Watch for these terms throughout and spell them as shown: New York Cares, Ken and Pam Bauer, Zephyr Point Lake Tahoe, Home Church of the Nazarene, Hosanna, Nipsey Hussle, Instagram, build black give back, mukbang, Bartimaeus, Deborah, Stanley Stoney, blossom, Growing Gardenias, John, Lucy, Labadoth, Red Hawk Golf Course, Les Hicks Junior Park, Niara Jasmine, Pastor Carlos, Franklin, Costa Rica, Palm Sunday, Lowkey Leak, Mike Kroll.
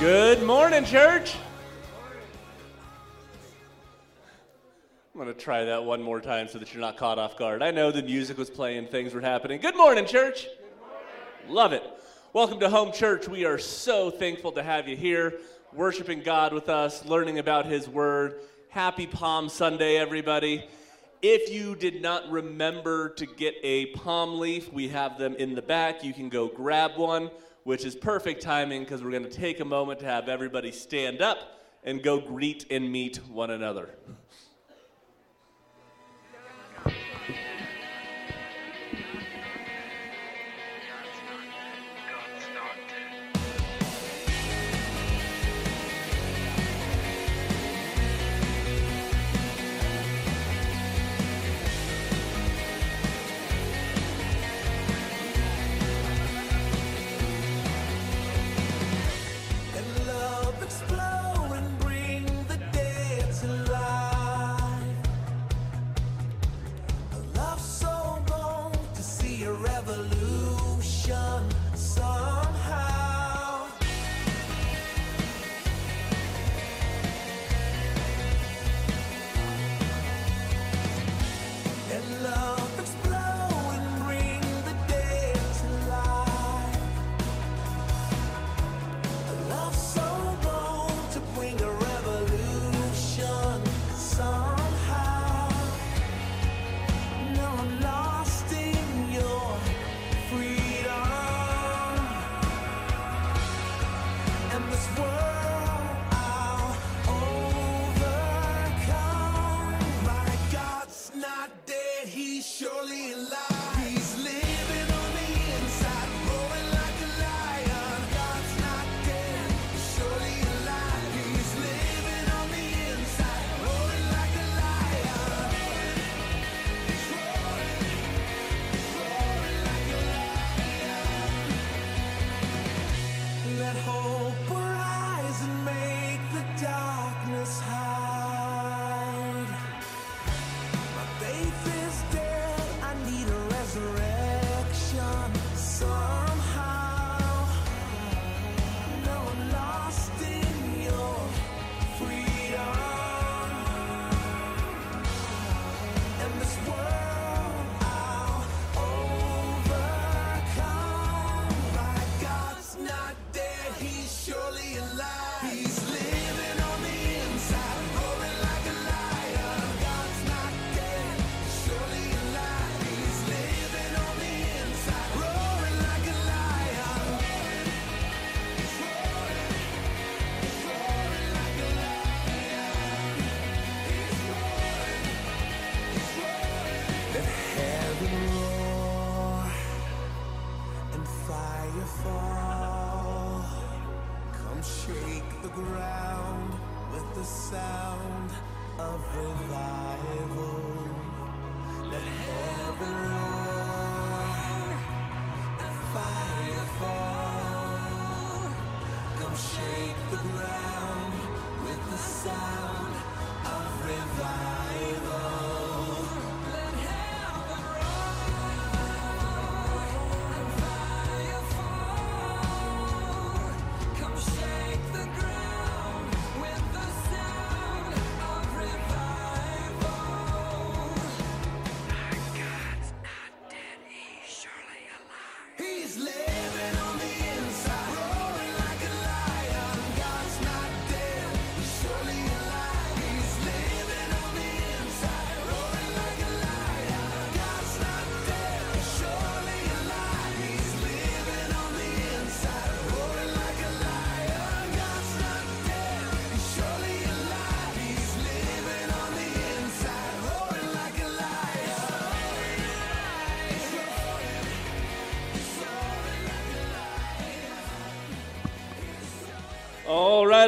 Good morning, church. I'm going to try that one more time so that you're not caught off guard. I know the music was playing, things were happening. Good morning, church. Good morning. Love it. Welcome to Home Church. We are so thankful to have you here, worshiping God with us, learning about His Word. Happy Palm Sunday, everybody. If you did not remember to get a palm leaf, we have them in the back. You can go grab one, which is perfect timing because we're going to take a moment to have everybody stand up and go greet and meet one another.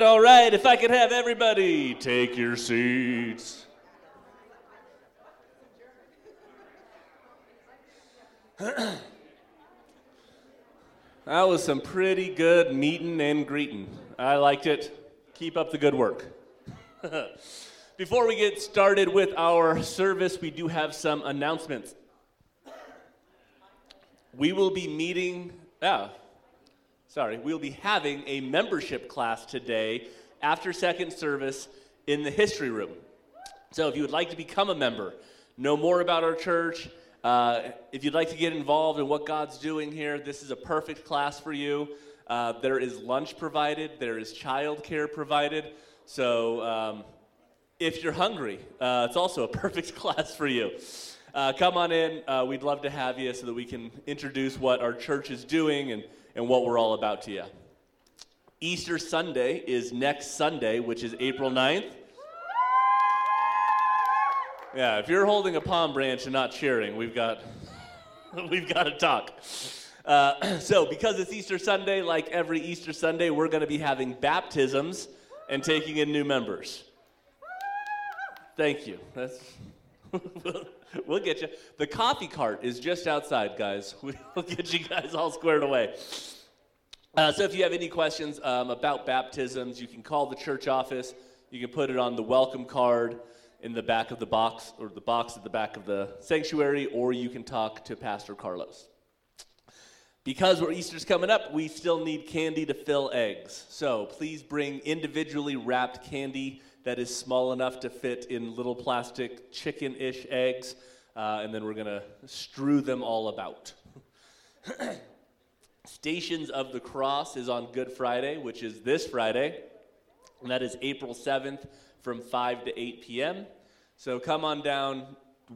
All right, if I could have everybody take your seats. That was some pretty good meeting and greeting. I liked it. Keep up the good work. Before we get started with our service, we do have some announcements. We will be meeting... sorry, we'll be having a membership class today after second service in the history room. So if you would like to become a member, know more about our church, if you'd like to get involved in what God's doing here, this is a perfect class for you. There is lunch provided. There is childcare provided. So if you're hungry, it's also a perfect class for you. Come on in. We'd love to have you so that we can introduce what our church is doing and what we're all about to you. Easter Sunday is next Sunday, which is April 9th. Yeah, if you're holding a palm branch and not cheering, we've got to talk. So because it's Easter Sunday, like every Easter Sunday, we're going to be having baptisms and taking in new members. Thank you. That's we'll get you. The coffee cart is just outside, guys. We'll get you guys all squared away. So if you have any questions about baptisms, you can call the church office. You can put it on the welcome card in the back of the box, or the box at the back of the sanctuary, or you can talk to Pastor Carlos. Because we're Easter's coming up, we still need candy to fill eggs. So please bring individually wrapped candy that is small enough to fit in little plastic chicken-ish eggs, and then we're going to strew them all about. Stations of the Cross is on Good Friday, which is this Friday, and that is April 7th from 5 to 8 p.m. So come on down,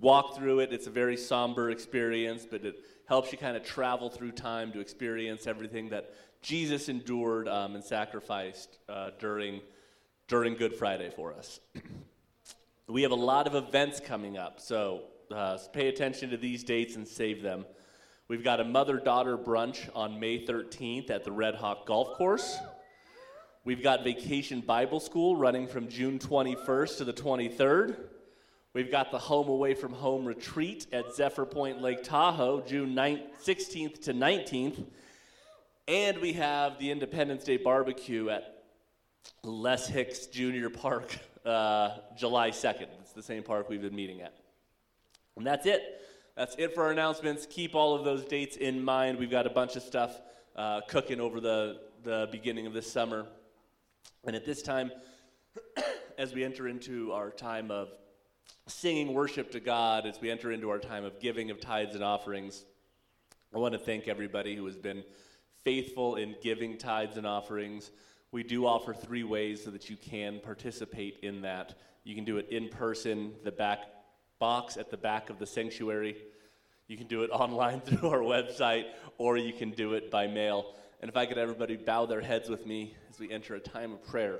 walk through it. It's a very somber experience, but it helps you kind of travel through time to experience everything that Jesus endured and sacrificed during Good Friday for us. We have a lot of events coming up, so pay attention to these dates and save them. We've got a mother-daughter brunch on May 13th at the Red Hawk Golf Course. We've got Vacation Bible School running from June 21st to the 23rd. We've got the Home Away From Home Retreat at Zephyr Point Lake Tahoe, June 16th to 19th. And we have the Independence Day Barbecue at Les Hicks Junior Park, July 2nd. It's the same park we've been meeting at. And that's it. That's it for our announcements. Keep all of those dates in mind. We've got a bunch of stuff cooking over the beginning of this summer. And at this time, as we enter into our time of singing worship to God, as we enter into our time of giving of tithes and offerings, I want to thank everybody who has been faithful in giving tithes and offerings. We do offer three ways so that you can participate in that. You can do it in person, the back box at the back of the sanctuary. You can do it online through our website, or you can do it by mail. And if I could, everybody bow their heads with me as we enter a time of prayer.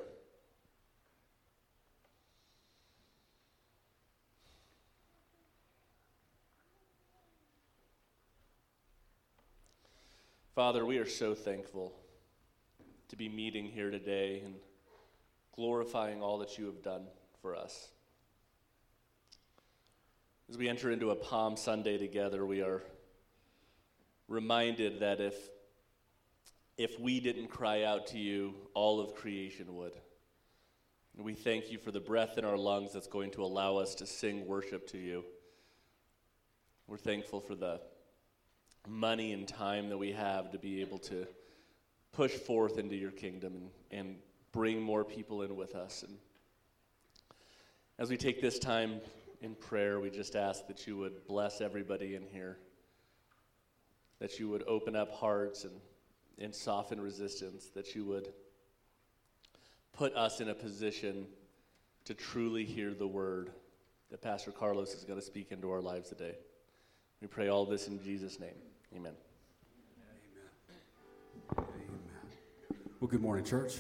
Father, we are so thankful to be meeting here today and glorifying all that you have done for us. As we enter into a Palm Sunday together, we are reminded that if we didn't cry out to you, all of creation would. And we thank you for the breath in our lungs that's going to allow us to sing worship to you. We're thankful for the money and time that we have to be able to push forth into your kingdom and bring more people in with us. And as we take this time in prayer, we just ask that you would bless everybody in here, that you would open up hearts and soften resistance, that you would put us in a position to truly hear the word that Pastor Carlos is going to speak into our lives today. We pray all this in Jesus' name. Amen. Amen. Amen. Well, good morning, church.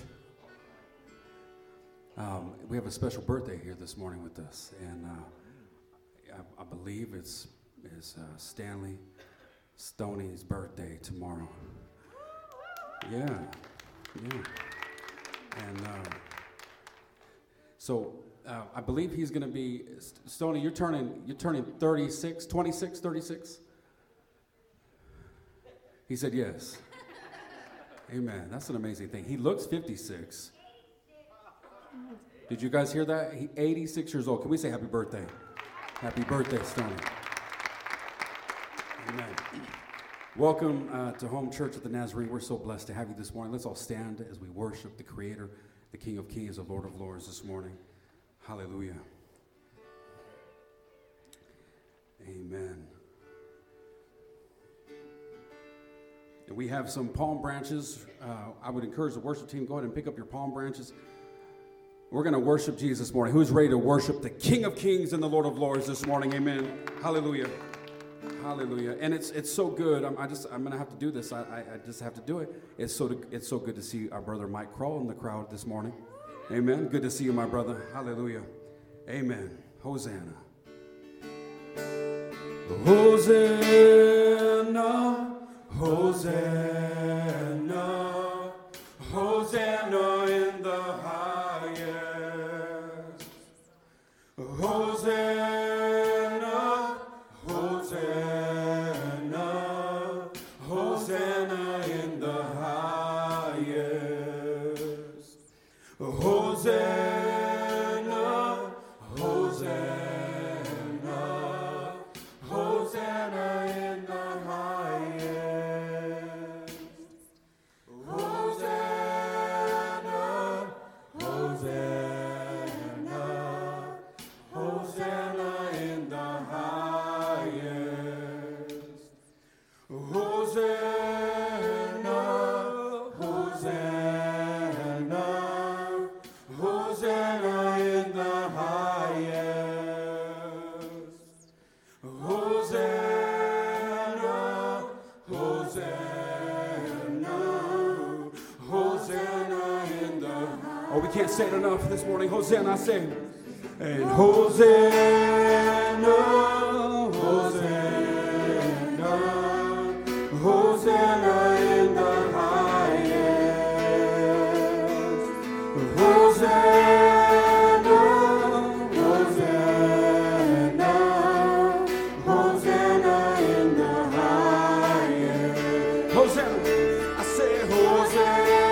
We have a special birthday here this morning with us, and I believe it's Stanley Stoney's birthday tomorrow. Yeah. And so I believe he's going to be Stoney. You're turning 36. He said yes. Amen. That's an amazing thing. He looks 56. Did you guys hear that? He 86 years old. Can we say happy birthday? Happy birthday, Stoney. Amen. Welcome to Home Church of the Nazarene. We're so blessed to have you this morning. Let's all stand as we worship the Creator, the King of Kings, the Lord of Lords this morning. Hallelujah. Amen. And we have some palm branches. I would encourage the worship team, go ahead and pick up your palm branches. We're going to worship Jesus this morning. Who's ready to worship the King of Kings and the Lord of Lords this morning? Amen. Hallelujah. Hallelujah. And it's so good. I'm going to have to do this. I just have to do it. It's so good to see our brother Mike Kroll in the crowd this morning. Amen. Good to see you, my brother. Hallelujah. Amen. Hosanna. Hosanna, Hosanna, Hosanna in the highest. Hosanna. Can't say it enough this morning. Hosanna, I say. And Hosanna, Hosanna, Hosanna in the highest. Hosanna, Hosanna, Hosanna in the highest. Hosanna, I say Hosanna.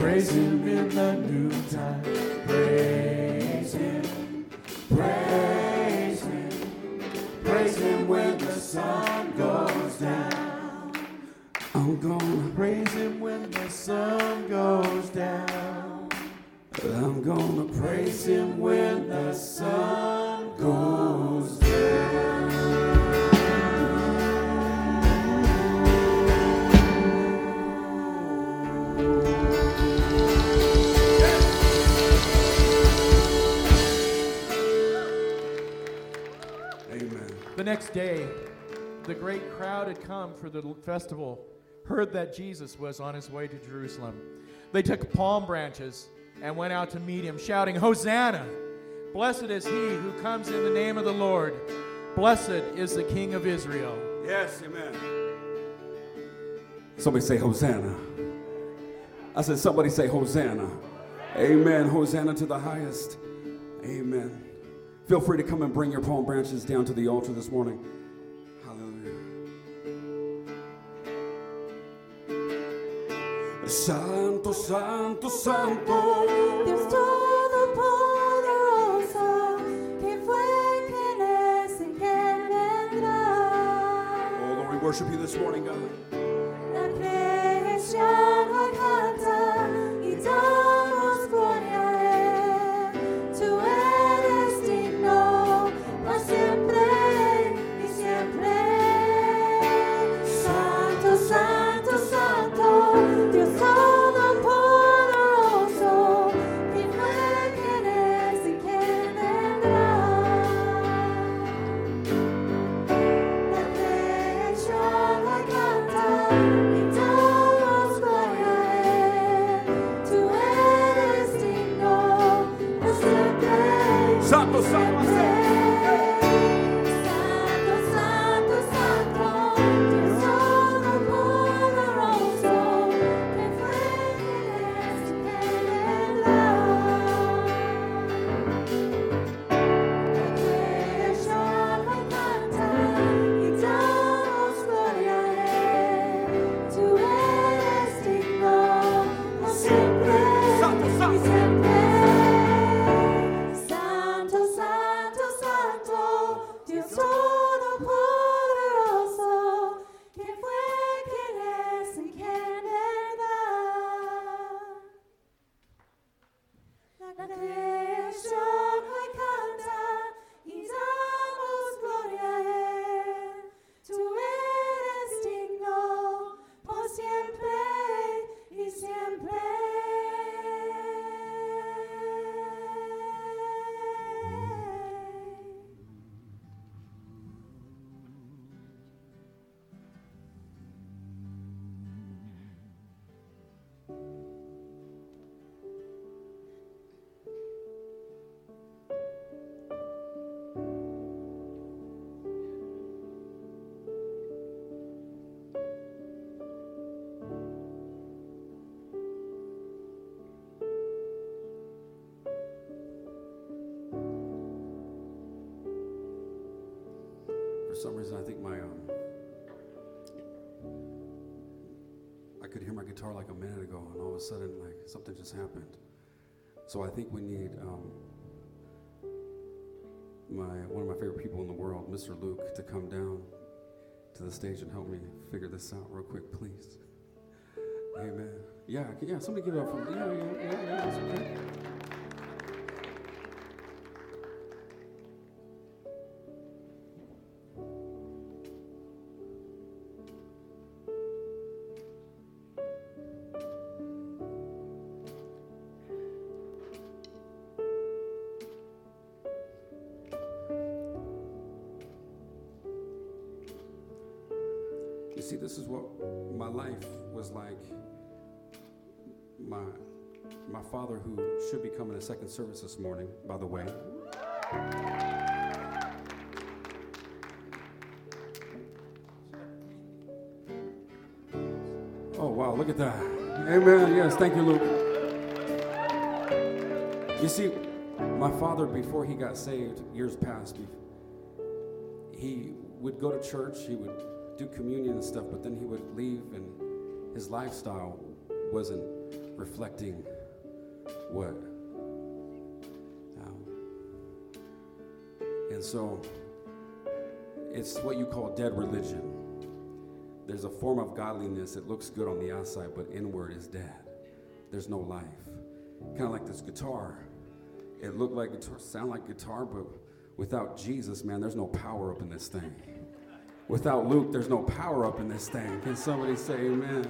Praise Him in the new time. Praise Him. Praise Him. Praise Him when the sun goes down. I'm gonna praise Him when the sun goes down. I'm gonna praise Him when the sun goes down. The next day, the great crowd had come for the festival, heard that Jesus was on his way to Jerusalem. They took palm branches and went out to meet him, shouting, Hosanna! Blessed is he who comes in the name of the Lord. Blessed is the King of Israel. Yes, amen. Somebody say Hosanna. I said, somebody say Hosanna. Amen. Hosanna to the highest. Amen. Feel free to come and bring your palm branches down to the altar this morning. Hallelujah. Santo, Santo, Santo. There's todo poderoso que fue, quien es, y quien vendrá. Oh, Lord, we worship you this morning, God. La creación la canta y damos gloria a él. Tú eres digno por siempre y siempre. Santo, santo, santo, Dios todopoderoso, que fue, quien es y quien vendrá. La creación la canta. Santo, Santo, Santo, Santo, Dios todopoderoso, que fue, quien es, y quien vendrá. La creación la canta y damos gloria a él. Tú eres digno por siempre y siempre. For some reason, I think my I could hear my guitar like a minute ago, and all of a sudden, like something just happened. So I think we need one of my favorite people in the world, Mr. Luke, to come down to the stage and help me figure this out real quick, please. Amen. Yeah. Somebody give it up for me. Yeah. That's okay. See, this is what my life was like. My father, who should be coming to second service this morning, by the way. Oh, wow, look at that. Amen. Yes, thank you, Luke. You see, my father, before he got saved, years past, he would go to church. He would do communion and stuff, but then he would leave, and his lifestyle wasn't reflecting what? And so it's what you call dead religion. There's a form of godliness that looks good on the outside, but inward is dead. There's no life. Kind of like this guitar. It looked like guitar, sound like guitar, but without Jesus, man, there's no power up in this thing. Without Luke, there's no power up in this thing. Can somebody say amen?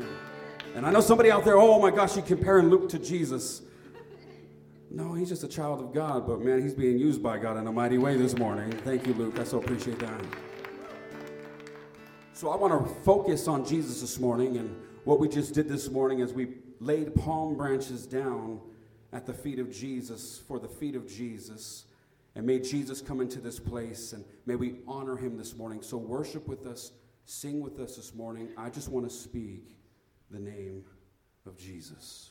And I know somebody out there, oh my gosh, you're comparing Luke to Jesus. No, he's just a child of God, but man, he's being used by God in a mighty way this morning. Thank you, Luke. I so appreciate that. So I want to focus on Jesus this morning, and what we just did this morning is we laid palm branches down at the feet of Jesus, for the feet of Jesus, and may Jesus come into this place, and may we honor him this morning. So worship with us, sing with us this morning. I just want to speak the name of Jesus.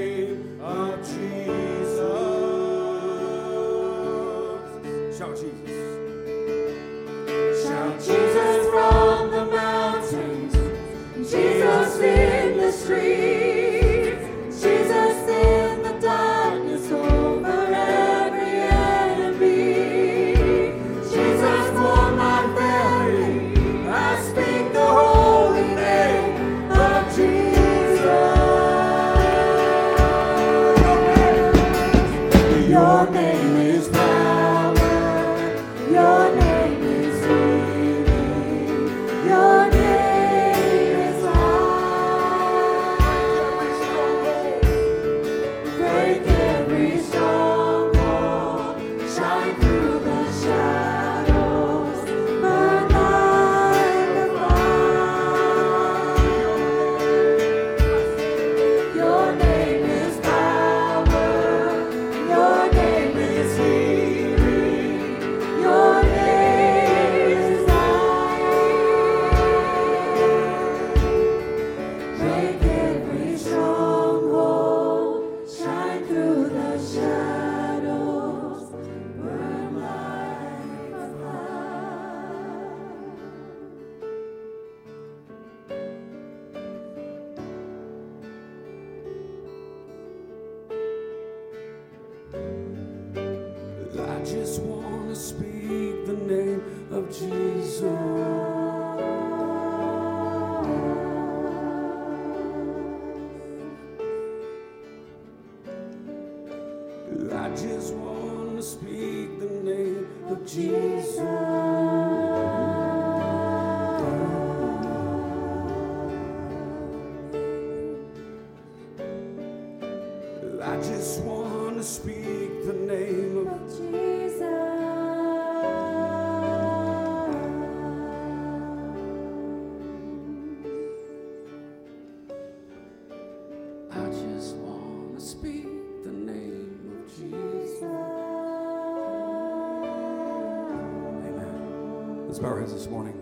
This morning,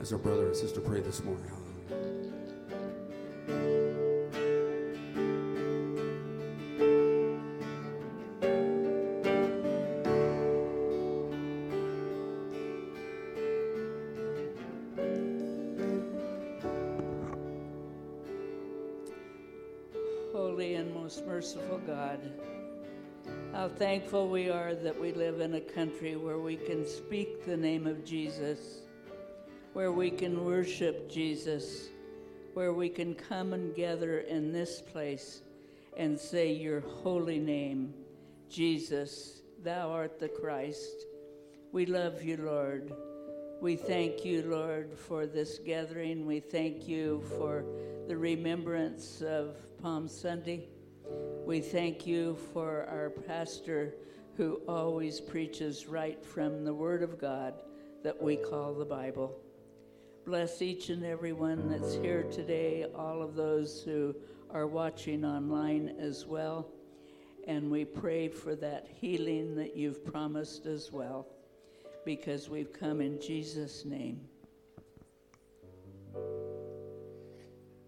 as our brother and sister pray this morning. Holy and most merciful God, how thankful we are that we live in a country where we can speak the name of Jesus, where we can worship Jesus, where we can come and gather in this place and say your holy name, Jesus, thou art the Christ. We love you, Lord. We thank you, Lord, for this gathering. We thank you for the remembrance of Palm Sunday. We thank you for our pastor who always preaches right from the Word of God that we call the Bible. Bless each and everyone that's here today, all of those who are watching online as well. And we pray for that healing that you've promised as well, because we've come in Jesus' name.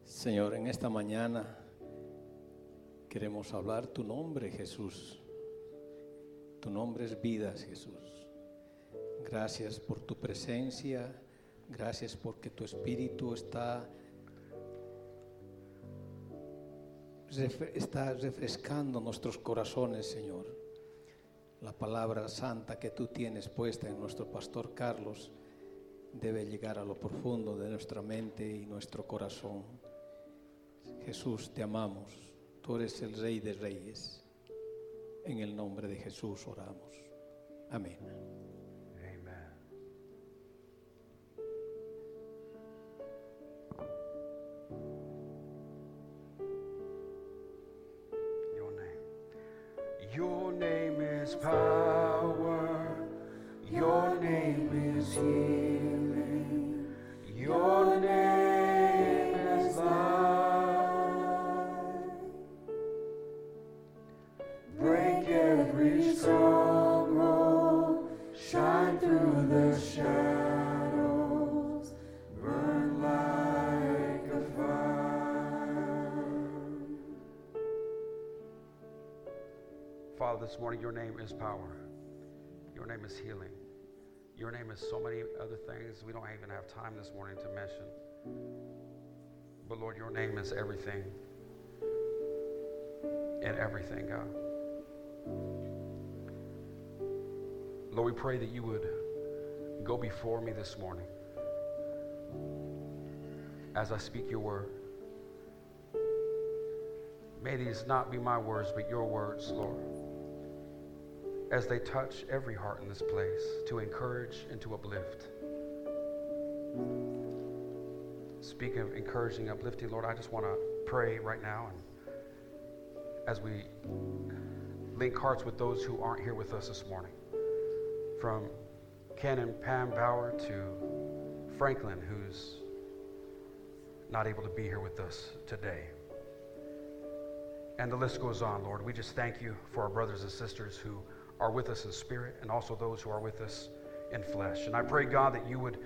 Señor, en esta mañana queremos hablar tu nombre, Jesús. Tu nombre es vida, Jesús. Gracias por tu presencia. Gracias porque tu Espíritu está refrescando nuestros corazones, Señor. La palabra santa que tú tienes puesta en nuestro pastor Carlos debe llegar a lo profundo de nuestra mente y nuestro corazón. Jesús, te amamos. Tú eres el Rey de Reyes. En el nombre de Jesús oramos. Amén. Your name is power, your name is healing, your name is life. Break every sorrow, shine through the shadows, burn like a fire. Father, this morning, your name is power. Your name is healing. Your name is so many other things we don't even have time this morning to mention. But Lord, your name is everything and everything, God. Lord, we pray that you would go before me this morning as I speak your word. May these not be my words, but your words, Lord, as they touch every heart in this place to encourage and to uplift. Speaking of encouraging, uplifting, Lord, I just want to pray right now, and as we link hearts with those who aren't here with us this morning, from Ken and Pam Bauer to Franklin, who's not able to be here with us today. And the list goes on, Lord. We just thank you for our brothers and sisters who are with us in spirit, and also those who are with us in flesh. And I pray, God, that you would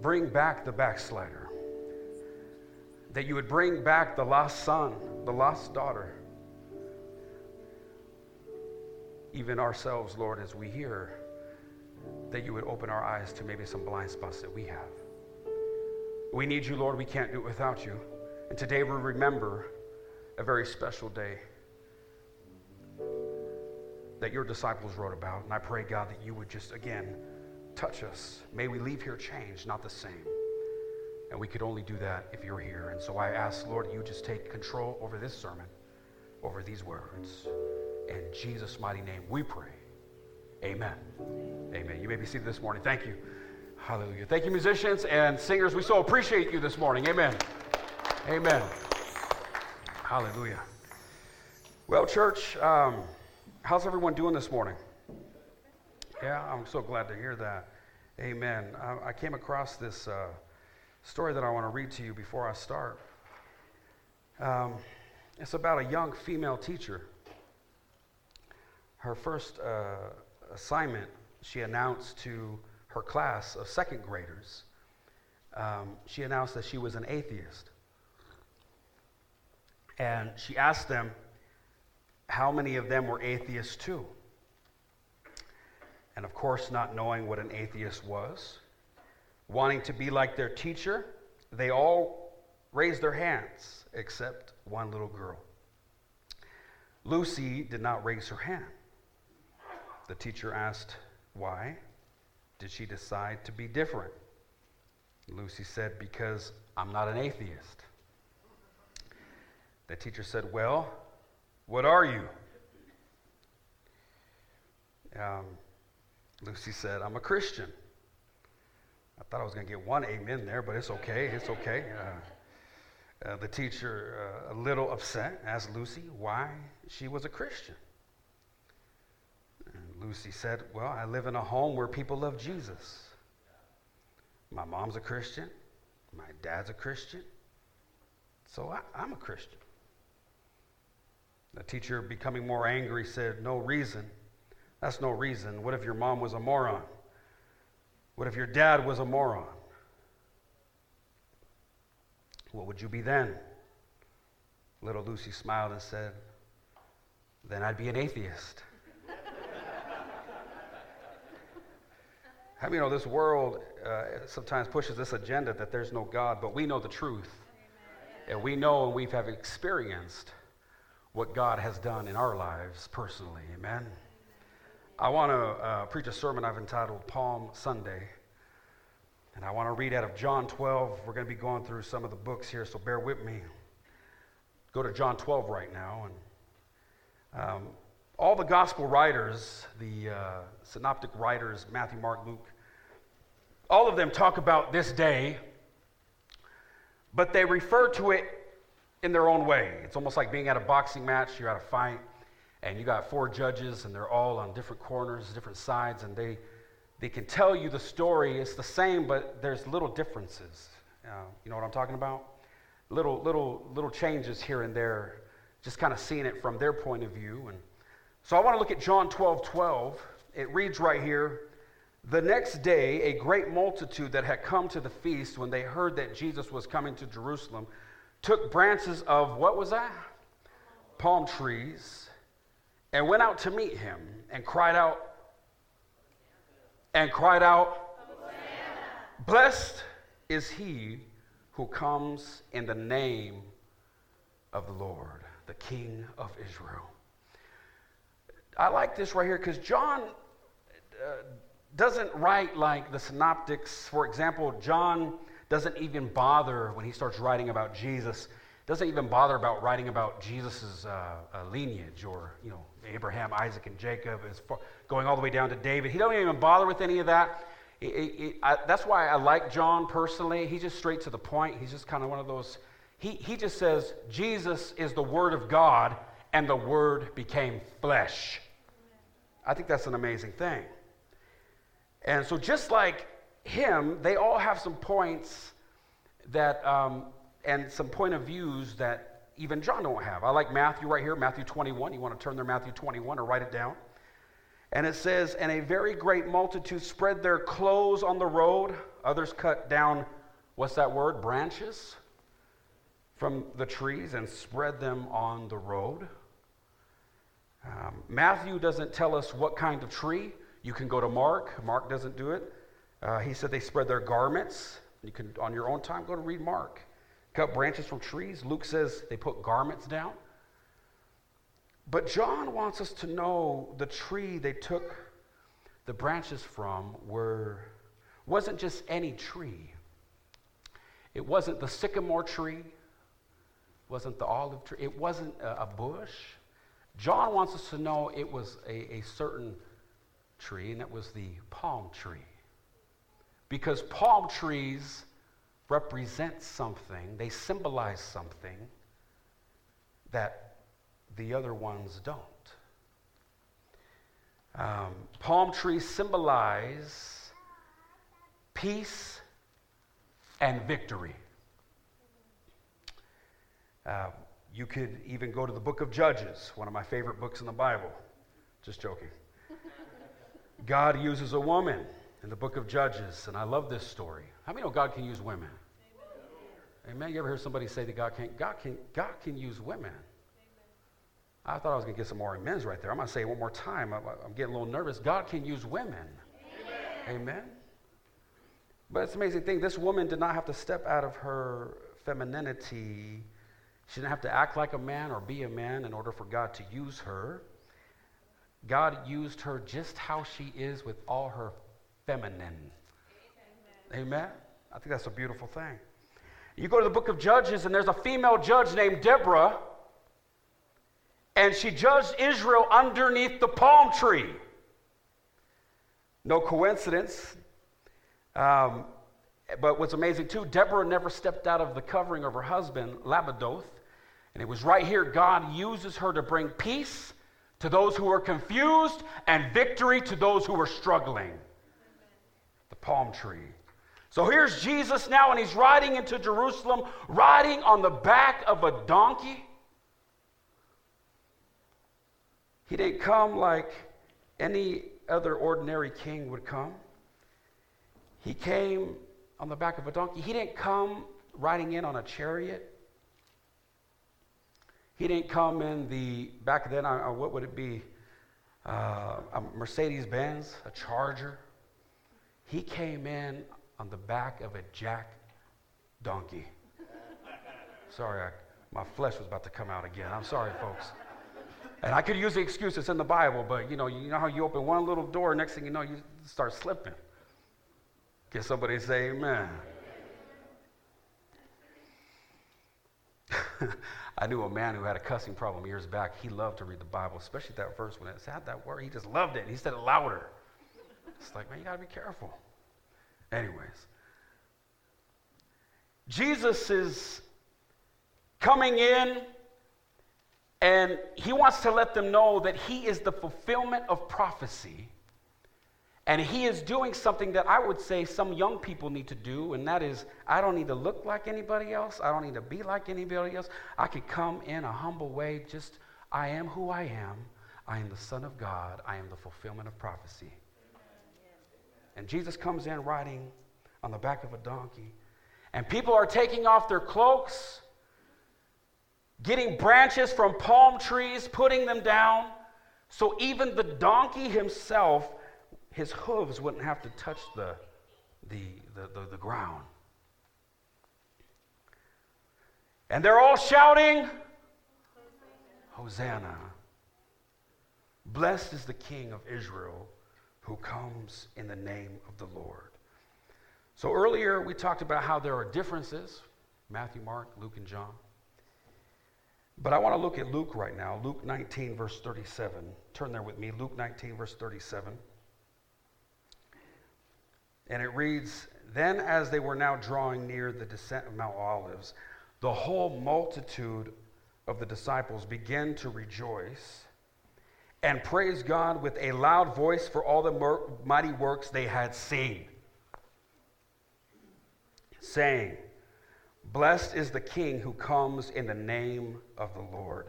bring back the backslider, that you would bring back the lost son, the lost daughter, even ourselves, Lord, as we hear, that you would open our eyes to maybe some blind spots that we have. We need you, Lord. We can't do it without you. And today we remember a very special day that your disciples wrote about. And I pray, God, that you would just, again, Touch us. May we leave here changed, not the same. And we could only do that if you're here. And so I ask, Lord, you just take control over this sermon, over these words. In Jesus' mighty name we pray. Amen. Amen. You may be seated this morning. Thank you. Hallelujah. Thank you, musicians and singers. We so appreciate you this morning. Amen. Amen. Hallelujah. Well, church, how's everyone doing this morning? Yeah, I'm so glad to hear that. Amen. I came across this story that I want to read to you before I start. It's about a young female teacher. Her first assignment, she announced to her class of second graders, she announced that she was an atheist. And she asked them how many of them were atheists too. And of course, not knowing what an atheist was, wanting to be like their teacher, they all raised their hands except one little girl. Lucy did not raise her hand. The teacher asked, why did she decide to be different? Lucy said, because I'm not an atheist. The teacher said, well, what are you? Lucy said, I'm a Christian. I thought I was going to get one amen there, but it's okay, it's okay. The teacher, a little upset, asked Lucy why she was a Christian. And Lucy said, well, I live in a home where people love Jesus. My mom's a Christian. My dad's a Christian. So I'm a Christian. The teacher, becoming more angry, said, no reason. That's no reason. What if your mom was a moron? What if your dad was a moron? What would you be then? Little Lucy smiled and said, then I'd be an atheist. How many know this world sometimes pushes this agenda that there's no God, but we know the truth. Amen. And we know and we have experienced what God has done in our lives personally. Amen. I want to preach a sermon I've entitled Palm Sunday. And I want to read out of John 12. We're going to be going through some of the books here, so bear with me. Go to John 12 right now. And all the gospel writers, the synoptic writers, Matthew, Mark, Luke, all of them talk about this day, but they refer to it in their own way. It's almost like being at a boxing match, you're at a fight, and you got four judges, and they're all on different corners, different sides, and they can tell you the story. It's the same, but there's little differences. You know what I'm talking about? Little changes here and there, just kind of seeing it from their point of view. And so I want to look at John 12:12. It reads right here, the next day, a great multitude that had come to the feast when they heard that Jesus was coming to Jerusalem took branches of, what was that? Palm trees, and went out to meet him, and cried out, Hosanna. Blessed is he who comes in the name of the Lord, the King of Israel. I like this right here because John doesn't write like the synoptics. For example, John doesn't even bother when he starts writing about Jesus, doesn't even bother about writing about Jesus's lineage or, you know, Abraham, Isaac, and Jacob, as far, going all the way down to David. He doesn't even bother with any of that. That's why I like John personally. He's just straight to the point. He's just kind of one of those. He just says, Jesus is the Word of God, and the Word became flesh. I think that's an amazing thing. And so just like him, they all have some points that, and some point of views that even John don't have. I like Matthew right here, Matthew 21. You want to turn there, Matthew 21, or write it down. And it says, and a very great multitude spread their clothes on the road. Others cut down, what's that word? Branches from the trees and spread them on the road. Matthew doesn't tell us what kind of tree. You can go to Mark. Mark doesn't do it. He said they spread their garments. You can, on your own time, go to read Mark. Cut branches from trees. Luke says they put garments down. But John wants us to know the tree they took, the branches from wasn't just any tree. It wasn't the sycamore tree, wasn't the olive tree, it wasn't a bush. John wants us to know it was a certain tree, and it was the palm tree. Because palm trees represent something, they symbolize something that the other ones don't. Palm trees symbolize peace and victory. You could even go to the book of Judges, one of my favorite books in the Bible. Just joking. God uses a woman in the book of Judges, and I love this story. How many know God can use women? Amen. Amen. You ever hear somebody say that God can use women? I thought I was going to get some more amens right there. I'm going to say it one more time. I'm getting a little nervous. God can use women. Amen. Amen. But it's an amazing thing. This woman did not have to step out of her femininity. She didn't have to act like a man or be a man in order for God to use her. God used her just how she is with all her feminine. Amen. Amen? I think that's a beautiful thing. You go to the book of Judges, and there's a female judge named Deborah, and she judged Israel underneath the palm tree. No coincidence. But what's amazing too, Deborah never stepped out of the covering of her husband, Labadoth. And it was right here God uses her to bring peace to those who are confused and victory to those who are struggling. The palm tree. So here's Jesus now, and he's riding into Jerusalem, riding on the back of a donkey. He didn't come like any other ordinary king would come. He came on the back of a donkey. He didn't come riding in on a chariot. He didn't come in the, back then, what would it be? A Mercedes-Benz, a Charger. He came in on the back of a jack donkey. Sorry, my flesh was about to come out again. I'm sorry, folks. And I could use the excuse, it's in the Bible, but you know how you open one little door, next thing you know, you start slipping. Can somebody say amen? I knew a man who had a cussing problem years back. He loved to read the Bible, especially that verse when it said that word. He just loved it. He said it louder. It's like, man, you got to be careful. Anyways, Jesus is coming in, and he wants to let them know that he is the fulfillment of prophecy. And he is doing something that I would say some young people need to do, and that is, I don't need to look like anybody else. I don't need to be like anybody else. I can come in a humble way, just I am who I am. I am the Son of God. I am the fulfillment of prophecy. Amen. And Jesus comes in riding on the back of a donkey, and people are taking off their cloaks, getting branches from palm trees, putting them down, so even the donkey himself, his hooves wouldn't have to touch the ground. And they're all shouting, Hosanna. Blessed is the King of Israel who comes in the name of the Lord. So earlier we talked about how there are differences, Matthew, Mark, Luke, and John. But I want to look at Luke right now, Luke 19, verse 37. Turn there with me, Luke 19, verse 37. And it reads, Then as they were now drawing near the descent of Mount Olives, the whole multitude of the disciples began to rejoice and praise God with a loud voice for all the mighty works they had seen, saying, Blessed is the King who comes in the name of the Lord.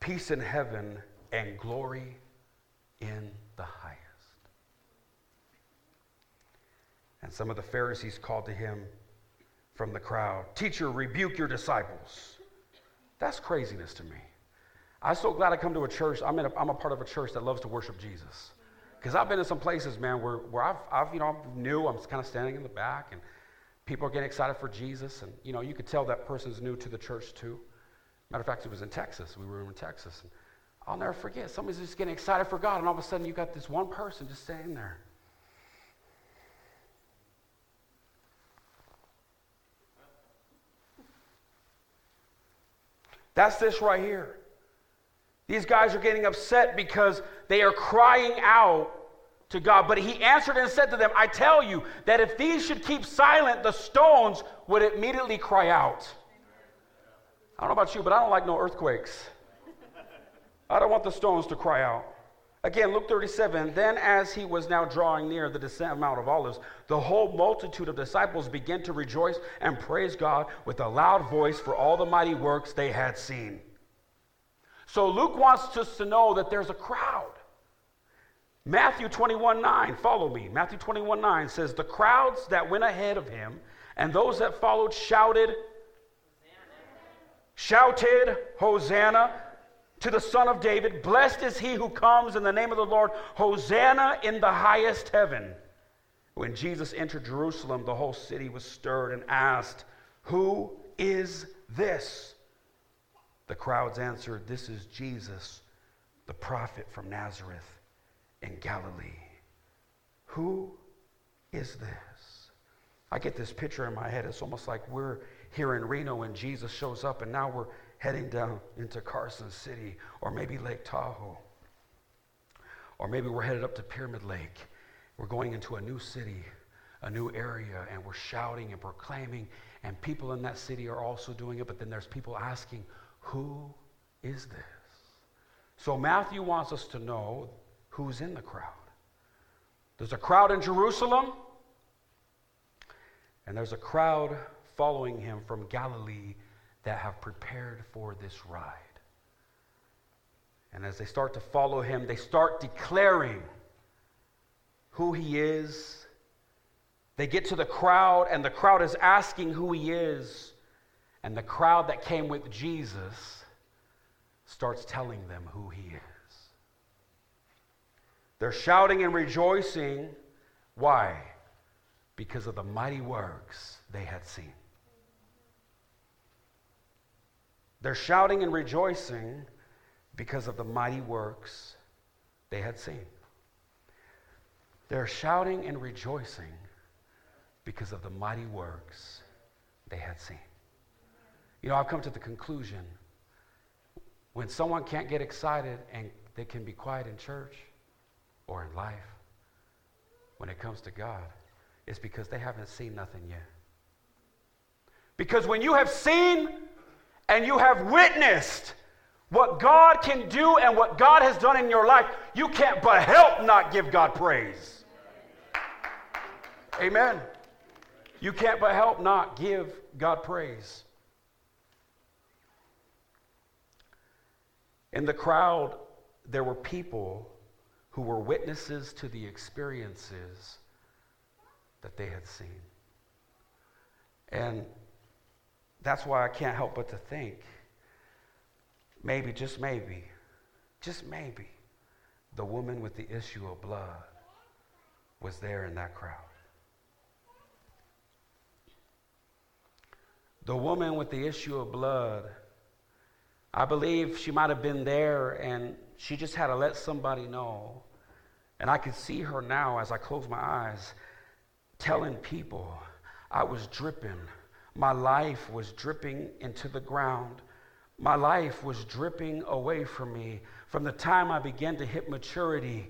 Peace in heaven and glory in the highest. And some of the Pharisees called to him from the crowd, Teacher, rebuke your disciples. That's craziness to me. I'm so glad I come to a church. I'm a part of a church that loves to worship Jesus. Because I've been in some places, man, where I'm kind of standing in the back, and people are getting excited for Jesus. And, you could tell that person's new to the church, too. Matter of fact, it was in Texas. We were in Texas. And I'll never forget. Somebody's just getting excited for God, and all of a sudden you got this one person just standing there. That's this right here. These guys are getting upset because they are crying out to God. But he answered and said to them, I tell you that if these should keep silent, the stones would immediately cry out. I don't know about you, but I don't like no earthquakes. I don't want the stones to cry out. Again, Luke 37, then as he was now drawing near the descent of Mount of Olives, the whole multitude of disciples began to rejoice and praise God with a loud voice for all the mighty works they had seen. So Luke wants us to know that there's a crowd. Matthew 21:9, follow me. Matthew 21:9 says, the crowds that went ahead of him and those that followed shouted, Hosanna to the Son of David. Blessed is he who comes in the name of the Lord. Hosanna in the highest heaven. When Jesus entered Jerusalem, the whole city was stirred and asked, who is this? The crowds answered, this is Jesus, the prophet from Nazareth in Galilee. Who is this? I get this picture in my head. It's almost like we're here in Reno and Jesus shows up and now we're heading down into Carson City or maybe Lake Tahoe. Or maybe we're headed up to Pyramid Lake. We're going into a new city, a new area, and we're shouting and proclaiming, and people in that city are also doing it, but then there's people asking, who is this? So Matthew wants us to know who's in the crowd. There's a crowd in Jerusalem, and there's a crowd following him from Galilee that have prepared for this ride. And as they start to follow him, they start declaring who he is. They get to the crowd, and the crowd is asking who he is. And the crowd that came with Jesus starts telling them who he is. They're shouting and rejoicing. Why? Because of the mighty works they had seen. They're shouting and rejoicing because of the mighty works they had seen. They're shouting and rejoicing because of the mighty works they had seen. You know, I've come to the conclusion, when someone can't get excited and they can be quiet in church or in life, when it comes to God, it's because they haven't seen nothing yet. Because when you have seen and you have witnessed what God can do and what God has done in your life, you can't but help not give God praise. Amen. You can't but help not give God praise. In the crowd, there were people who were witnesses to the experiences that they had seen. And that's why I can't help but to think, maybe, just maybe, the woman with the issue of blood was there in that crowd. The woman with the issue of blood, I believe she might have been there and she just had to let somebody know. And I can see her now as I close my eyes telling people, I was dripping. My life was dripping into the ground. My life was dripping away from me. From the time I began to hit maturity,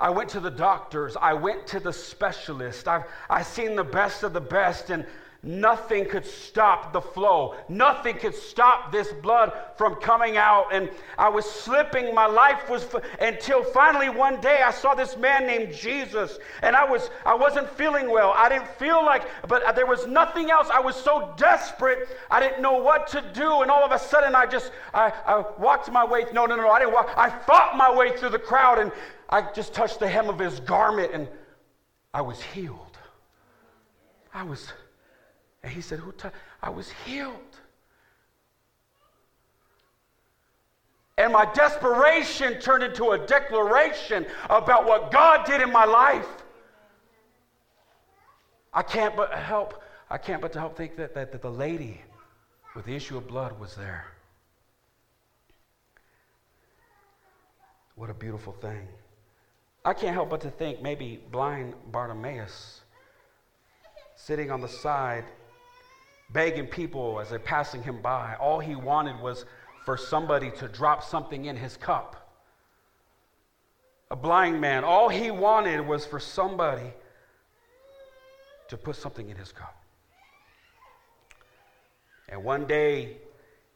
I went to the doctors. I went to the specialist. I've seen the best of the best, and nothing could stop the flow. Nothing could stop this blood from coming out. And I was slipping. My life was until finally one day I saw this man named Jesus. And I wasn't feeling well. I didn't feel like, but there was nothing else. I was so desperate. I didn't know what to do. And all of a sudden I walked my way. No, I didn't walk. I fought my way through the crowd, and I just touched the hem of his garment, and I was healed. And he said, I was healed. And my desperation turned into a declaration about what God did in my life. I can't but to help think that the lady with the issue of blood was there. What a beautiful thing. I can't help but to think maybe blind Bartimaeus sitting on the side begging people as they're passing him by. All he wanted was for somebody to drop something in his cup. A blind man, all he wanted was for somebody to put something in his cup. And one day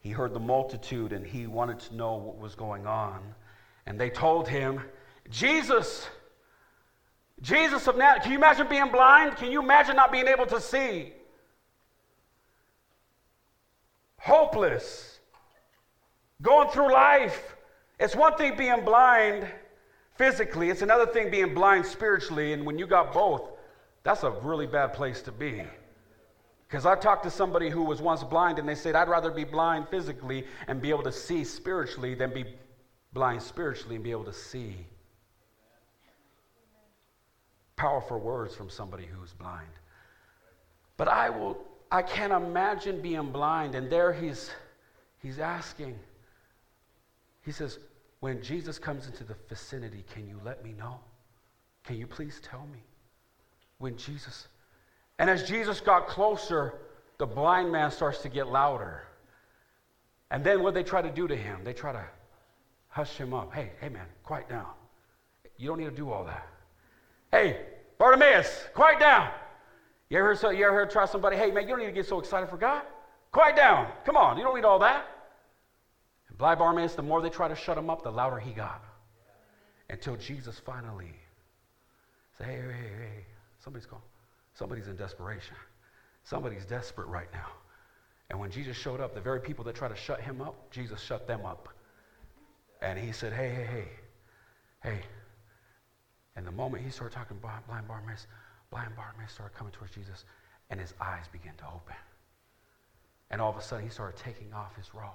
he heard the multitude and he wanted to know what was going on. And they told him, Jesus of Nazareth. Can you imagine being blind? Can you imagine not being able to see? Hopeless. Going through life. It's one thing being blind physically. It's another thing being blind spiritually. And when you got both, that's a really bad place to be. Because I talked to somebody who was once blind and they said, I'd rather be blind physically and be able to see spiritually than be blind spiritually and be able to see. Powerful words from somebody who's blind. But I can't imagine being blind. And there he's asking. He says, when Jesus comes into the vicinity, can you let me know? Can you please tell me? When Jesus... And as Jesus got closer, the blind man starts to get louder. And then what they try to do to him, they try to hush him up. Hey, man, quiet down. You don't need to do all that. Hey, Bartimaeus, quiet down. You ever heard try somebody, hey, man, you don't need to get so excited for God. Quiet down. Come on, you don't need all that. And blind Bartimaeus, the more they try to shut him up, the louder he got. Until Jesus finally said, hey, somebody's calling. Somebody's in desperation. Somebody's desperate right now. And when Jesus showed up, the very people that tried to shut him up, Jesus shut them up. And he said, hey. And the moment he started talking, blind Bartimaeus started coming towards Jesus, and his eyes began to open. And all of a sudden, he started taking off his robe.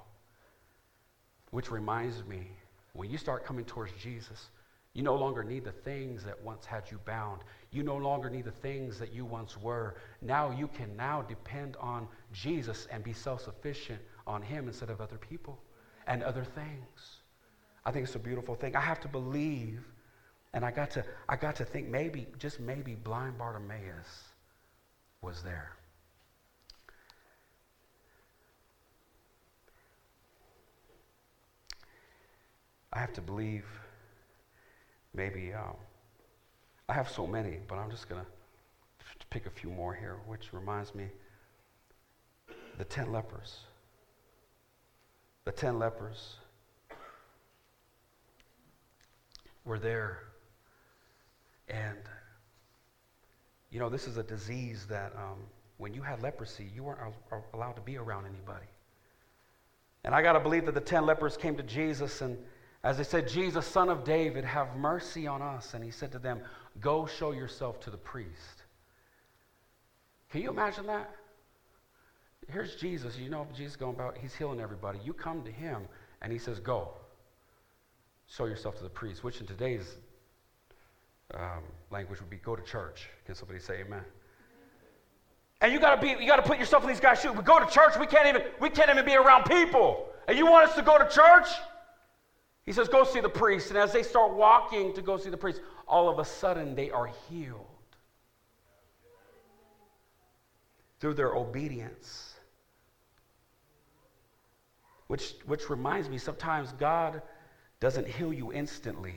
Which reminds me, when you start coming towards Jesus, you no longer need the things that once had you bound. You no longer need the things that you once were. Now you can now depend on Jesus and be self-sufficient on him instead of other people and other things. I think it's a beautiful thing. I have to believe, and I got to think maybe, just maybe, blind Bartimaeus was there. I have to believe. Maybe, I have so many, but I'm just going to pick a few more here, which reminds me, the 10 lepers. The 10 lepers were there. And, you know, this is a disease that when you had leprosy, you weren't allowed to be around anybody. And I got to believe that the 10 lepers came to Jesus and as they said, Jesus, Son of David, have mercy on us. And he said to them, go show yourself to the priest. Can you imagine that? Here's Jesus. You know Jesus going about, he's healing everybody. You come to him, and he says, go. Show yourself to the priest, which in today's language would be go to church. Can somebody say amen? And you gotta put yourself in these guys' shoes. We go to church, we can't even be around people. And you want us to go to church? He says, go see the priest. And as they start walking to go see the priest, all of a sudden they are healed. Through their obedience. Which reminds me, sometimes God doesn't heal you instantly.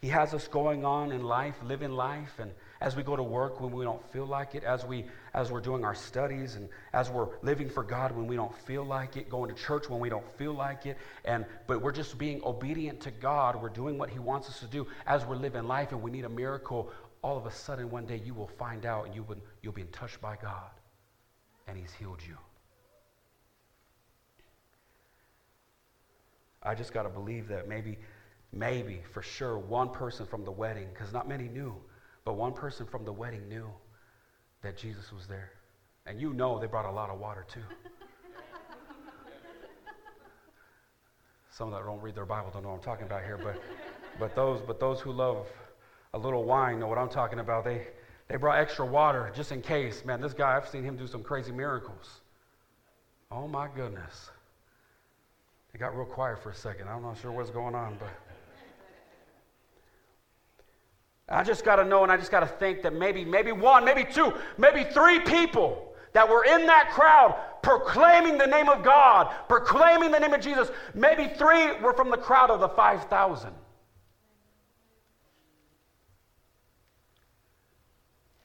He has us going on in life, living life, and as we go to work when we don't feel like it, as we're doing our studies, and as we're living for God when we don't feel like it, going to church when we don't feel like it, but we're just being obedient to God. We're doing what he wants us to do as we're living life, and we need a miracle. All of a sudden, one day you will find out, and you'll be touched by God, and he's healed you. I just got to believe that maybe, for sure, one person from the wedding, because not many knew, but one person from the wedding knew that Jesus was there. And you know they brought a lot of water too. Some that don't read their Bible don't know what I'm talking about here, but those who love a little wine know what I'm talking about. They brought extra water just in case. Man, this guy, I've seen him do some crazy miracles. Oh my goodness. It got real quiet for a second. I'm not sure what's going on, but... I just got to know, and I just got to think that maybe one, maybe two, maybe three people that were in that crowd proclaiming the name of God, proclaiming the name of Jesus. Maybe three were from the crowd of the 5,000.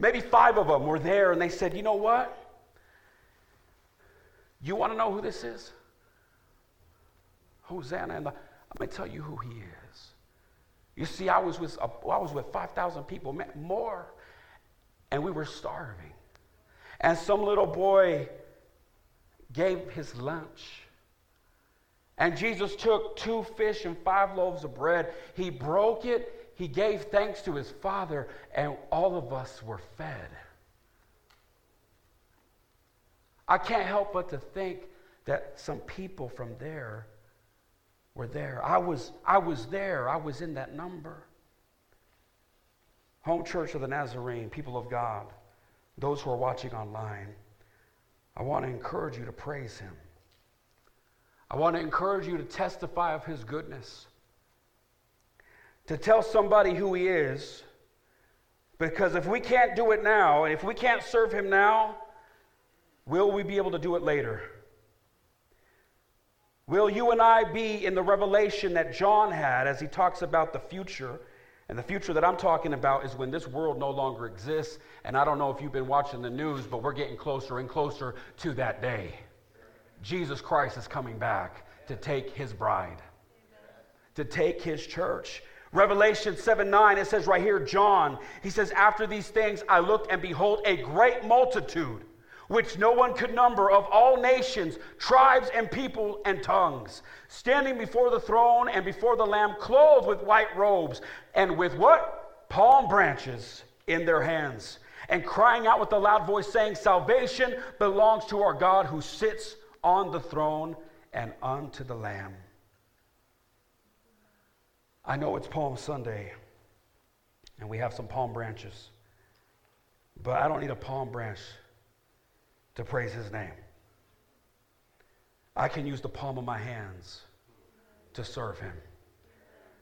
Maybe five of them were there, and they said, you know what? You want to know who this is? Hosanna. And I'm going to tell you who he is. You see, I was with 5,000 people, more, and we were starving. And some little boy gave his lunch. And Jesus took 2 fish and 5 loaves of bread. He broke it. He gave thanks to his Father, and all of us were fed. I can't help but to think that some people from there were there. I was there. I was in that number. Home Church of the Nazarene, people of God, those who are watching online, I want to encourage you to praise him. I want to encourage you to testify of his goodness. To tell somebody who he is, because if we can't do it now, and if we can't serve him now, will we be able to do it later? Will you and I be in the revelation that John had as he talks about the future? And the future that I'm talking about is when this world no longer exists. And I don't know if you've been watching the news, but we're getting closer and closer to that day. Jesus Christ is coming back to take his bride, to take his church. Revelation 7:9, it says right here, John, he says, after these things I looked, and behold, a great multitude, which no one could number, of all nations, tribes, and people, and tongues, standing before the throne and before the Lamb, clothed with white robes, and with what? Palm branches in their hands, and crying out with a loud voice, saying, salvation belongs to our God who sits on the throne and unto the Lamb. I know it's Palm Sunday, and we have some palm branches, but I don't need a palm branch to praise his name. I can use the palm of my hands to serve him.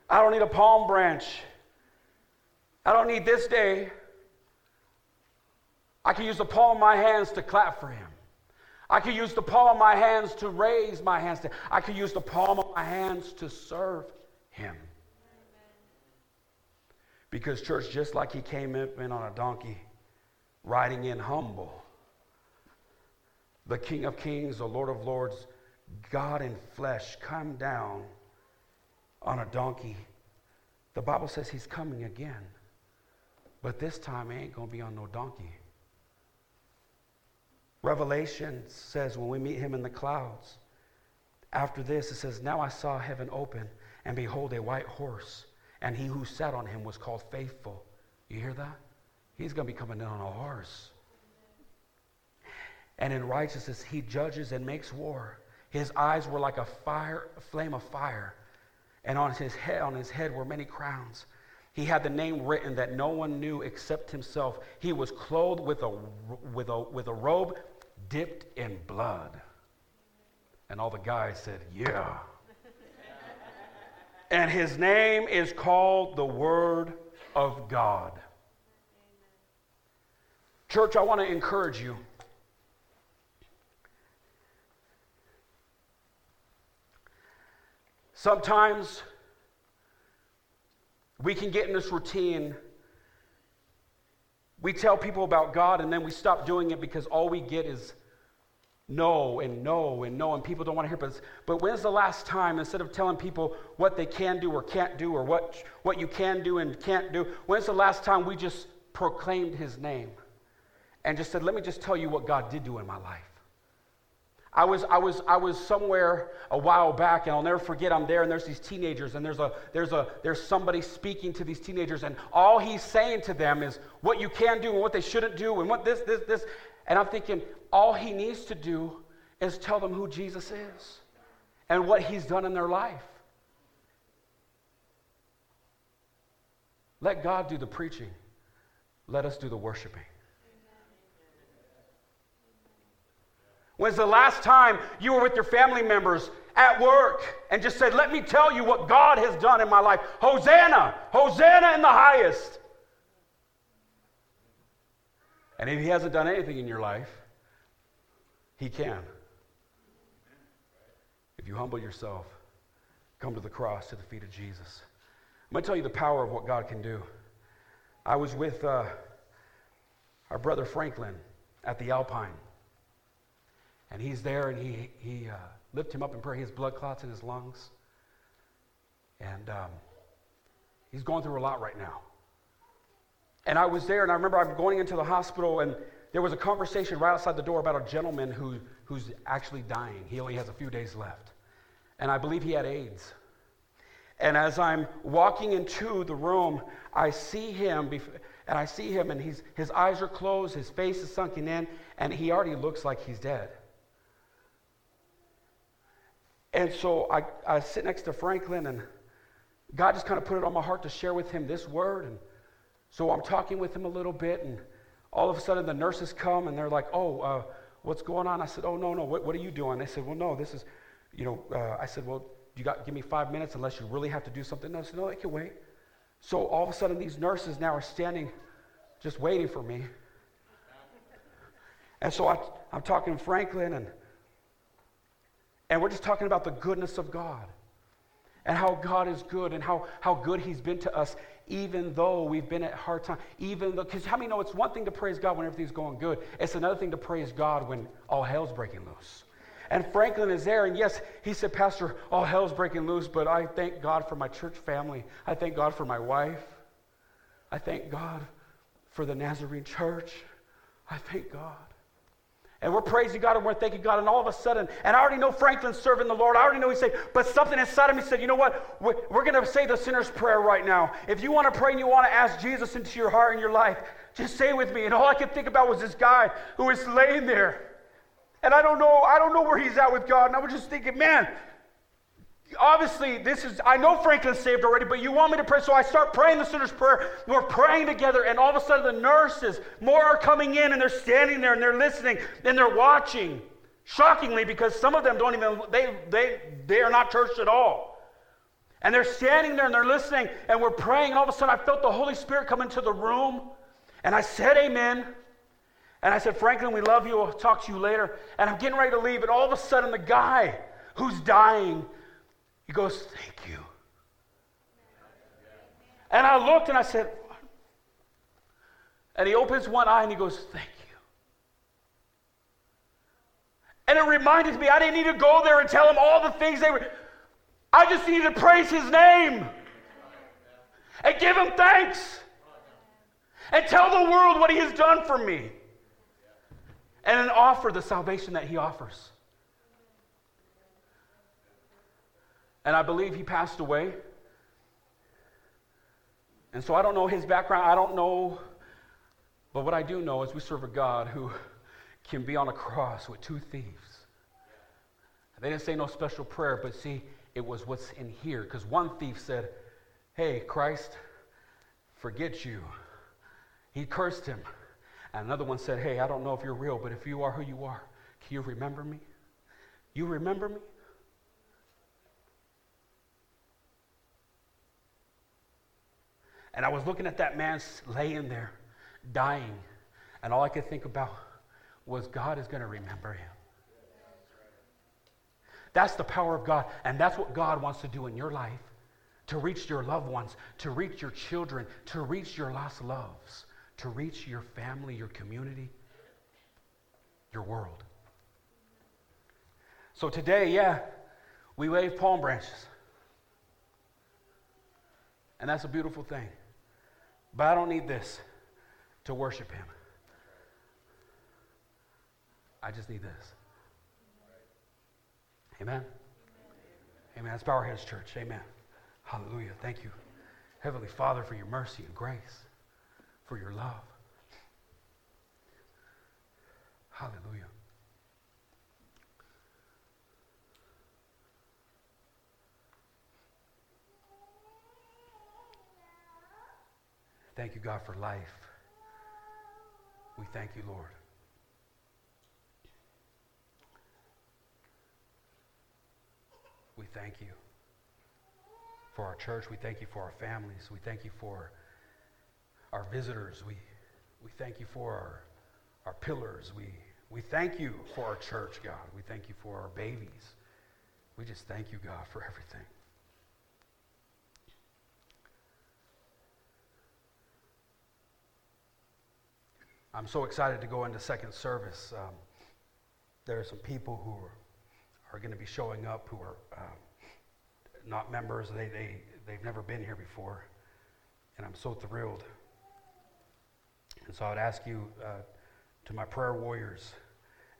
I don't need a palm branch. I don't need this day. I can use the palm of my hands to clap for him. I can use the palm of my hands to raise my hands. I can use the palm of my hands to serve him. Because church, just like he came in on a donkey, riding in humble, the King of Kings, the Lord of Lords, God in flesh, come down on a donkey. The Bible says he's coming again, but this time it ain't going to be on no donkey. Revelation says when we meet him in the clouds, after this it says, now I saw heaven open, and behold a white horse, and he who sat on him was called Faithful. You hear that? He's going to be coming in on a horse. And in righteousness he judges and makes war. His eyes were like a flame of fire, and on his head were many crowns. He had the name written that no one knew except himself. He was clothed with a robe dipped in blood. And all the guys said, yeah. And his name is called the Word of God. Church, I want to encourage you. Sometimes we can get in this routine. We tell people about God, and then we stop doing it because all we get is no and no and no, and people don't want to hear it. But when's the last time, instead of telling people what they can do or can't do, or what you can do and can't do, when's the last time we just proclaimed his name and just said, let me just tell you what God did do in my life? I was somewhere a while back, and I'll never forget. I'm there, and there's these teenagers, and there's somebody speaking to these teenagers, and all he's saying to them is what you can do and what they shouldn't do and what this. And I'm thinking, all he needs to do is tell them who Jesus is and what he's done in their life. Let God do the preaching. Let us do the worshiping. When's the last time you were with your family members at work and just said, let me tell you what God has done in my life? Hosanna! Hosanna in the highest! And if he hasn't done anything in your life, he can. If you humble yourself, come to the cross, to the feet of Jesus. I'm going to tell you the power of what God can do. I was with our brother Franklin at the Alpine. And he's there, and he lifted him up in prayer. He has blood clots in his lungs. And he's going through a lot right now. And I was there, and I remember I'm going into the hospital, and there was a conversation right outside the door about a gentleman who's actually dying. He only has a few days left. And I believe he had AIDS. And as I'm walking into the room, I see him, and his eyes are closed, his face is sunken in, and he already looks like he's dead. And so I sit next to Franklin, and God just kind of put it on my heart to share with him this word. And so I'm talking with him a little bit, and all of a sudden the nurses come, and they're like, what's going on? I said, no, what are you doing? They said, I said, you got give me 5 minutes unless you really have to do something. No, I said, no, it can wait. So all of a sudden these nurses now are standing just waiting for me. And so I'm talking to Franklin, and we're just talking about the goodness of God and how God is good and how good he's been to us even though we've been at hard times. Because how many know it's one thing to praise God when everything's going good. It's another thing to praise God when all hell's breaking loose. And Franklin is there, and yes, he said, Pastor, all hell's breaking loose, but I thank God for my church family. I thank God for my wife. I thank God for the Nazarene church. I thank God. And we're praising God, and we're thanking God, and all of a sudden, and I already know Franklin's serving the Lord. I already know he's saved, but something inside of me said, you know what? We're going to say the sinner's prayer right now. If you want to pray and you want to ask Jesus into your heart and your life, just say it with me. And all I could think about was this guy who is laying there. And I don't know where he's at with God. And I was just thinking, man, obviously I know Franklin's saved already, but you want me to pray. So I start praying the sinner's prayer. We're praying together, and all of a sudden the nurses, more are coming in, and they're standing there, and they're listening, and they're watching. Shockingly, because some of them don't even, they are not churched at all. And they're standing there, and they're listening, and we're praying, and all of a sudden I felt the Holy Spirit come into the room, and I said amen. And I said, Franklin, we love you. I'll talk to you later. And I'm getting ready to leave. And all of a sudden, the guy who's dying, he goes, thank you. And I looked and I said, what? And he opens one eye and he goes, thank you. And it reminded me, I didn't need to go there and tell him all the things they were. I just needed to praise his name and give him thanks and tell the world what he has done for me. And then offer the salvation that he offers. And I believe he passed away. And so I don't know his background. I don't know. But what I do know is we serve a God who can be on a cross with two thieves. They didn't say no special prayer, but see, it was what's in here. Because one thief said, hey, Christ, forget you. He cursed him. And another one said, hey, I don't know if you're real, but if you are who you are, can you remember me? You remember me? And I was looking at that man laying there, dying, and all I could think about was God is going to remember him. That's the power of God, and that's what God wants to do in your life, to reach your loved ones, to reach your children, to reach your lost loves. To reach your family, your community, your world. So today, we wave palm branches. And that's a beautiful thing. But I don't need this to worship him. I just need this. Amen? Amen. Let's bow our heads, church. Amen. Hallelujah. Thank you, Heavenly Father, for your mercy and grace. For your love. Hallelujah. Thank you, God, for life. We thank you, Lord. We thank you for our church. We thank you for our families. We thank you for our visitors, we thank you for our our pillars. We thank you for our church, God. We thank you for our babies. We just thank you, God, for everything. I'm so excited to go into second service. There are some people who are going to be showing up who are not members. They've never been here before, and I'm so thrilled. And so I'd ask you, to my prayer warriors,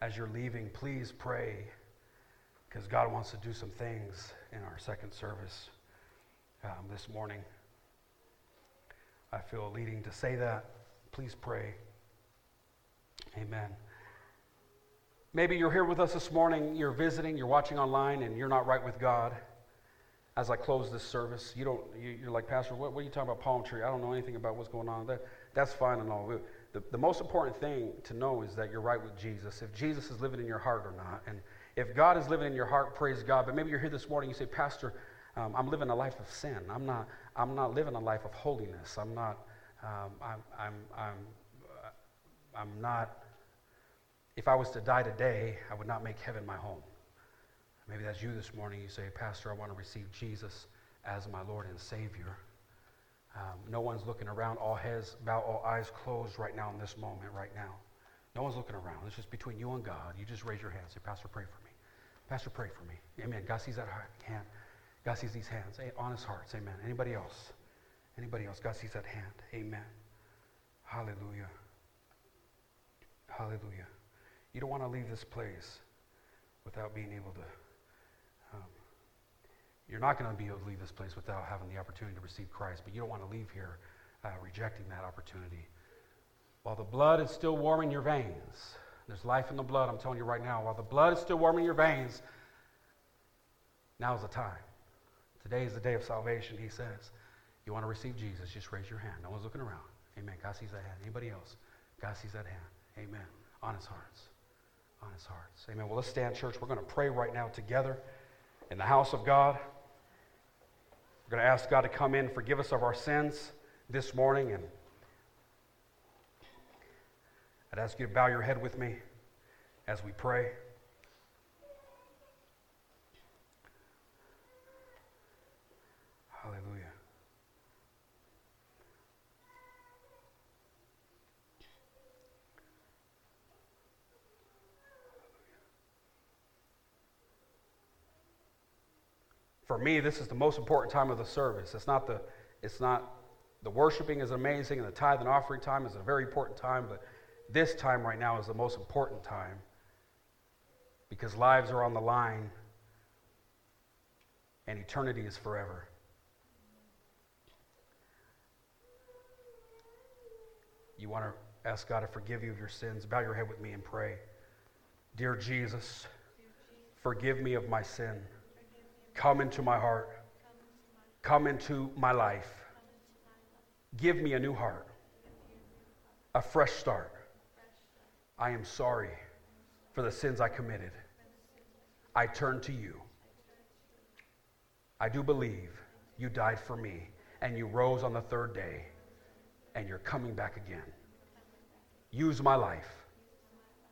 as you're leaving, please pray, because God wants to do some things in our second service this morning. I feel leading to say that. Please pray. Amen. Maybe you're here with us this morning, you're visiting, you're watching online, and you're not right with God. As I close this service, you're like, Pastor, what are you talking about palm tree? I don't know anything about what's going on there. That's fine and all. The most important thing to know is that you're right with Jesus, if Jesus is living in your heart or not. And if God is living in your heart, praise God. But maybe you're here this morning, you say, Pastor, I'm living a life of sin. I'm not living a life of holiness. I'm not, if I was to die today, I would not make heaven my home. Maybe that's you this morning. You say, Pastor, I want to receive Jesus as my Lord and Savior. No one's looking around. All heads bowed, all eyes closed right now in this moment, right now. No one's looking around. It's just between you and God. You just raise your hand. Say, Pastor, pray for me. Pastor, pray for me. Amen. God sees that hand. God sees these hands. Honest hearts. Amen. Anybody else? Anybody else? God sees that hand. Amen. Hallelujah. Hallelujah. You don't want to leave this place without being able to. You're not going to be able to leave this place without having the opportunity to receive Christ, but you don't want to leave here rejecting that opportunity. While the blood is still warm in your veins, there's life in the blood, I'm telling you right now. While the blood is still warm in your veins, now's the time. Today is the day of salvation, he says. You want to receive Jesus, just raise your hand. No one's looking around. Amen. God sees that hand. Anybody else? God sees that hand. Amen. Honest hearts. Honest hearts. Amen. Well, let's stand, church. We're going to pray right now together in the house of God. We're going to ask God to come in and forgive us of our sins this morning. And I'd ask you to bow your head with me as we pray. Hallelujah. For me, this is the most important time of the service. The worshiping is amazing, and the tithe and offering time is a very important time, but this time right now is the most important time because lives are on the line and eternity is forever. You want to ask God to forgive you of your sins? Bow your head with me and pray. Dear Jesus, forgive me of my sin. Come into my heart. Come into my life. Give me a new heart. A fresh start. I am sorry for the sins I committed. I turn to you. I do believe you died for me and you rose on the third day and you're coming back again. Use my life.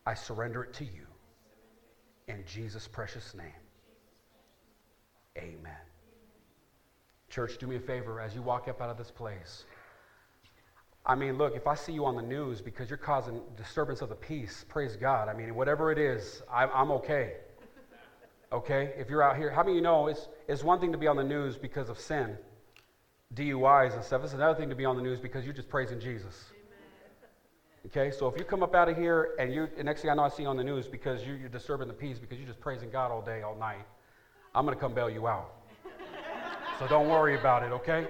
I surrender it to you. In Jesus' precious name. Amen. Church, do me a favor as you walk up out of this place. I mean, look, if I see you on the news because you're causing disturbance of the peace, praise God. I mean, whatever it is, I'm okay. Okay? If you're out here, how many of you know it's one thing to be on the news because of sin, DUIs and stuff. It's another thing to be on the news because you're just praising Jesus. Okay? So if you come up out of here and the next thing I know I see you on the news because you're disturbing the peace because you're just praising God all day, all night, I'm going to come bail you out. So don't worry about it, okay?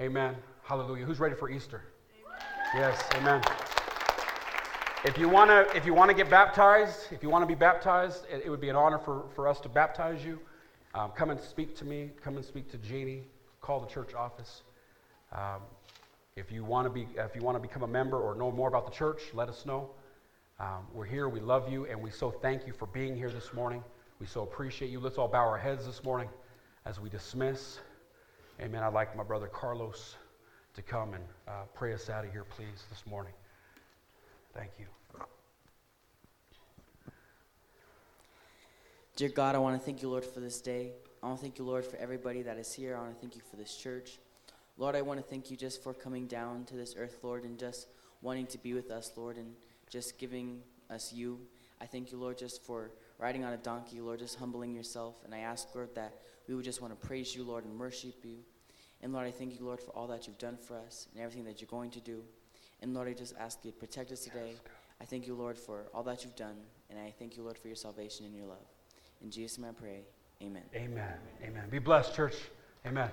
Amen. Hallelujah. Who's ready for Easter? Amen. Yes, amen. If you want to get baptized, if you want to be baptized, it would be an honor for us to baptize you. Come and speak to me. Come and speak to Jeannie. Call the church office. If you want to become a member or know more about the church, let us know. We're here. We love you, and we so thank you for being here this morning. We so appreciate you. Let's all bow our heads this morning as we dismiss. Amen. I'd like my brother Carlos to come and pray us out of here, please, this morning. Thank you. Dear God, I want to thank you, Lord, for this day. I want to thank you, Lord, for everybody that is here. I want to thank you for this church. Lord, I want to thank you just for coming down to this earth, Lord, and just wanting to be with us, Lord, and just giving us you. I thank you, Lord, just for riding on a donkey, Lord, just humbling yourself. And I ask, Lord, that we would just want to praise you, Lord, and worship you. And, Lord, I thank you, Lord, for all that you've done for us and everything that you're going to do. And, Lord, I just ask you to protect us today. I thank you, Lord, for all that you've done. And I thank you, Lord, for your salvation and your love. In Jesus' name I pray, amen. Amen. Amen. Be blessed, church. Amen.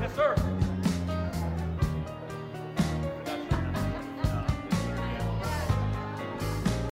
Yes, sir.